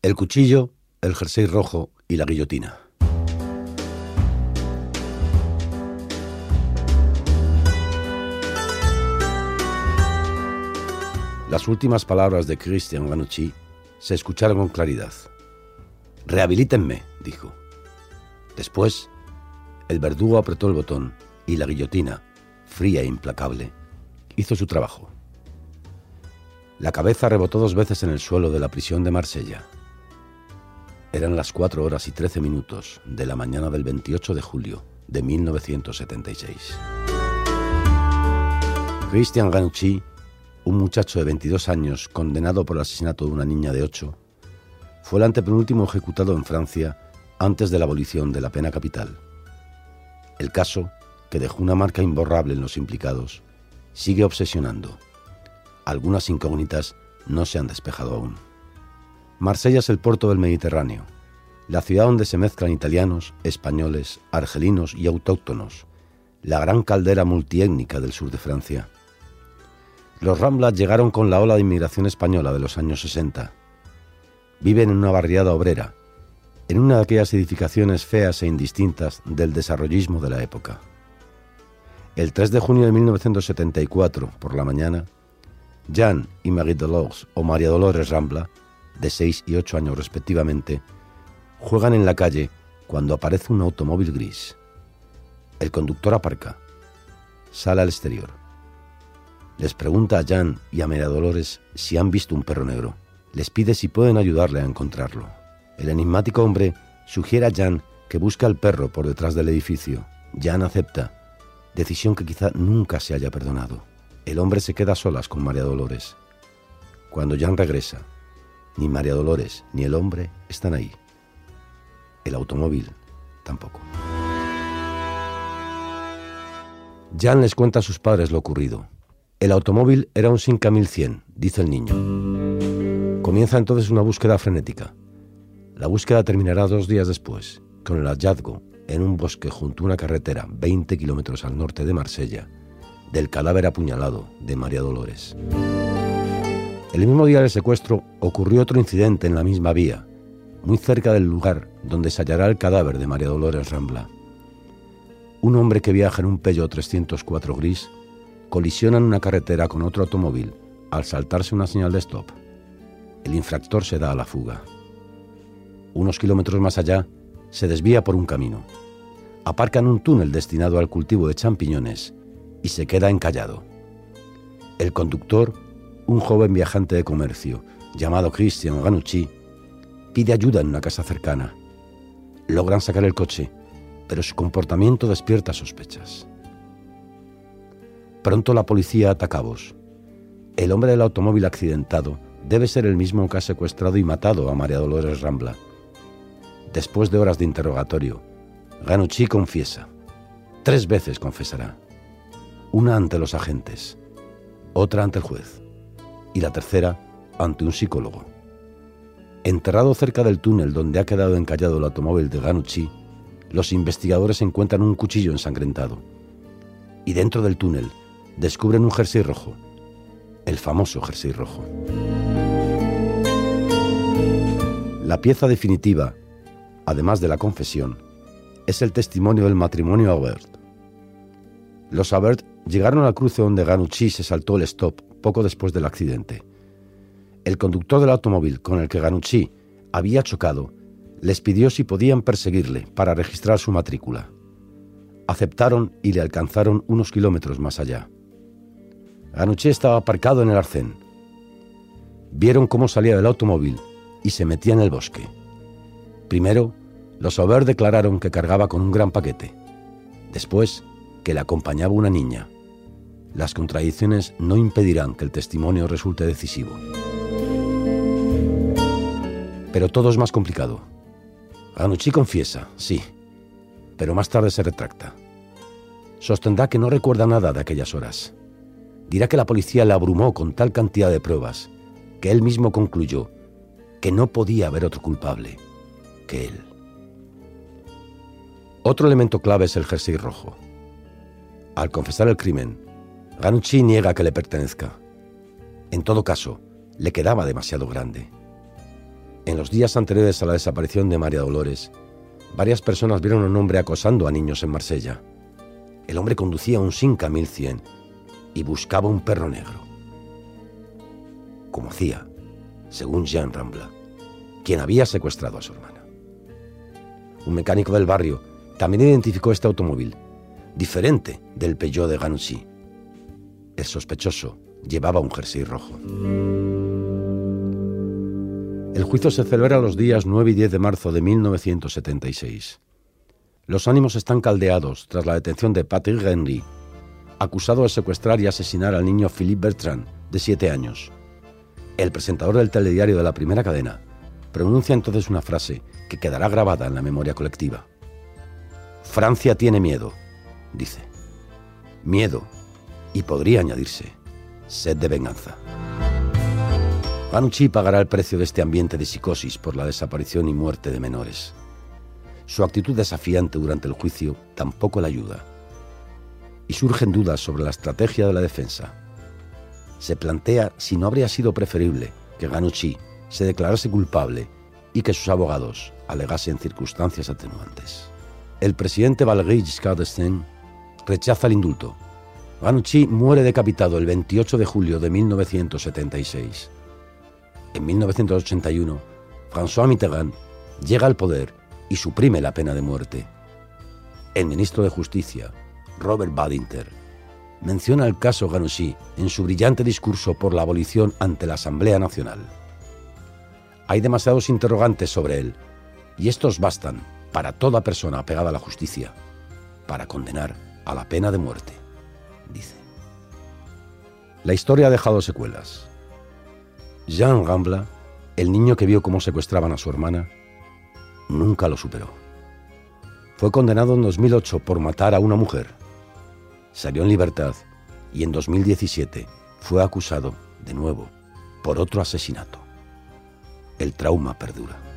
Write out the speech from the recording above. El cuchillo, el jersey rojo y la guillotina. Las últimas palabras de Christian Ranucci se escucharon con claridad. «Rehabilítenme», dijo. Después, el verdugo apretó el botón y la guillotina, fría e implacable, hizo su trabajo. La cabeza rebotó 2 veces en el suelo de la prisión de Marsella. Eran las 4:13 de la mañana del 28 de julio de 1976. Christian Ranucci, un muchacho de 22 años condenado por el asesinato de una niña de 8, fue el antepenúltimo ejecutado en Francia antes de la abolición de la pena capital. El caso, que dejó una marca imborrable en los implicados, sigue obsesionando. Algunas incógnitas no se han despejado aún. Marsella es el puerto del Mediterráneo, la ciudad donde se mezclan italianos, españoles, argelinos y autóctonos, la gran caldera multiétnica del sur de Francia. Los Rambla llegaron con la ola de inmigración española de los años 60. Viven en una barriada obrera, en una de aquellas edificaciones feas e indistintas del desarrollismo de la época. El 3 de junio de 1974, por la mañana, Jean y Marie Dolores, o María Dolores Rambla, de 6 y 8 años respectivamente, juegan en la calle cuando aparece un automóvil gris. El conductor aparca, sale al exterior. Les pregunta a Jean y a María Dolores si han visto un perro negro. Les pide si pueden ayudarle a encontrarlo. El enigmático hombre sugiere a Jean que busque al perro por detrás del edificio. Jean acepta, decisión que quizá nunca se haya perdonado. El hombre se queda a solas con María Dolores. Cuando Jean regresa, ni María Dolores ni el hombre están ahí. El automóvil tampoco. Jean les cuenta a sus padres lo ocurrido. El automóvil era un Simca 1100, dice el niño. Comienza entonces una búsqueda frenética. La búsqueda terminará 2 días después, con el hallazgo, en un bosque junto a una carretera 20 kilómetros al norte de Marsella, del cadáver apuñalado de María Dolores. El mismo día del secuestro ocurrió otro incidente en la misma vía, muy cerca del lugar donde se hallará el cadáver de María Dolores Rambla. Un hombre que viaja en un Peugeot 304 gris colisionan una carretera con otro automóvil al saltarse una señal de stop. El infractor se da a la fuga. Unos kilómetros más allá, se desvía por un camino. Aparca en un túnel destinado al cultivo de champiñones y se queda encallado. El conductor, un joven viajante de comercio llamado Christian Ranucci, pide ayuda en una casa cercana. Logran sacar el coche, pero su comportamiento despierta sospechas. Pronto la policía ata cabos. El hombre del automóvil accidentado debe ser el mismo que ha secuestrado y matado a María Dolores Rambla. Después de horas de interrogatorio, Ranucci confiesa. 3 veces confesará. Una ante los agentes, otra ante el juez y la tercera ante un psicólogo. Enterrado cerca del túnel donde ha quedado encallado el automóvil de Ranucci, los investigadores encuentran un cuchillo ensangrentado y dentro del túnel descubren un jersey rojo, el famoso jersey rojo. La pieza definitiva, además de la confesión, es el testimonio del matrimonio Aubert. Los Aubert llegaron al cruce donde Ranucci se saltó el stop poco después del accidente. El conductor del automóvil con el que Ranucci había chocado les pidió si podían perseguirle para registrar su matrícula. Aceptaron y le alcanzaron unos kilómetros más allá. Ranucci estaba aparcado en el arcén. Vieron cómo salía del automóvil y se metía en el bosque. Primero, los Aubert declararon que cargaba con un gran paquete. Después, que le acompañaba una niña. Las contradicciones no impedirán que el testimonio resulte decisivo. Pero todo es más complicado. Ranucci confiesa, sí, pero más tarde se retracta. Sostendrá que no recuerda nada de aquellas horas. Dirá que la policía le abrumó con tal cantidad de pruebas que él mismo concluyó que no podía haber otro culpable que él. Otro elemento clave es el jersey rojo. Al confesar el crimen, Ranucci niega que le pertenezca. En todo caso, le quedaba demasiado grande. En los días anteriores a la desaparición de María Dolores, varias personas vieron a un hombre acosando a niños en Marsella. El hombre conducía un Simca 1100 y buscaba un perro negro, como hacía, según Jean Rambla, quien había secuestrado a su hermana. Un mecánico del barrio también identificó este automóvil, diferente del Peugeot de Ranucci. El sospechoso llevaba un jersey rojo. El juicio se celebra los días 9 y 10 de marzo de 1976. Los ánimos están caldeados tras la detención de Patrick Henry, acusado de secuestrar y asesinar al niño Philippe Bertrand, de 7 años. El presentador del telediario de la primera cadena pronuncia entonces una frase que quedará grabada en la memoria colectiva. Francia tiene miedo, dice. Miedo, y podría añadirse, sed de venganza. Ranucci pagará el precio de este ambiente de psicosis por la desaparición y muerte de menores. Su actitud desafiante durante el juicio tampoco le ayuda. Y surgen dudas sobre la estrategia de la defensa. Se plantea si no habría sido preferible que Ranucci se declarase culpable y que sus abogados alegasen circunstancias atenuantes. El presidente Valéry Giscard d'Estaing rechaza el indulto. Ranucci muere decapitado el 28 de julio de 1976. En 1981, François Mitterrand llega al poder y suprime la pena de muerte. El ministro de Justicia, Robert Badinter, menciona el caso Ranucci en su brillante discurso por la abolición ante la Asamblea Nacional. Hay demasiados interrogantes sobre él, y estos bastan para toda persona apegada a la justicia para condenar a la pena de muerte, dice. La historia ha dejado secuelas. Jean Rambla, el niño que vio cómo secuestraban a su hermana, nunca lo superó. Fue condenado en 2008 por matar a una mujer. Salió en libertad y en 2017 fue acusado, de nuevo, por otro asesinato. El trauma perdura.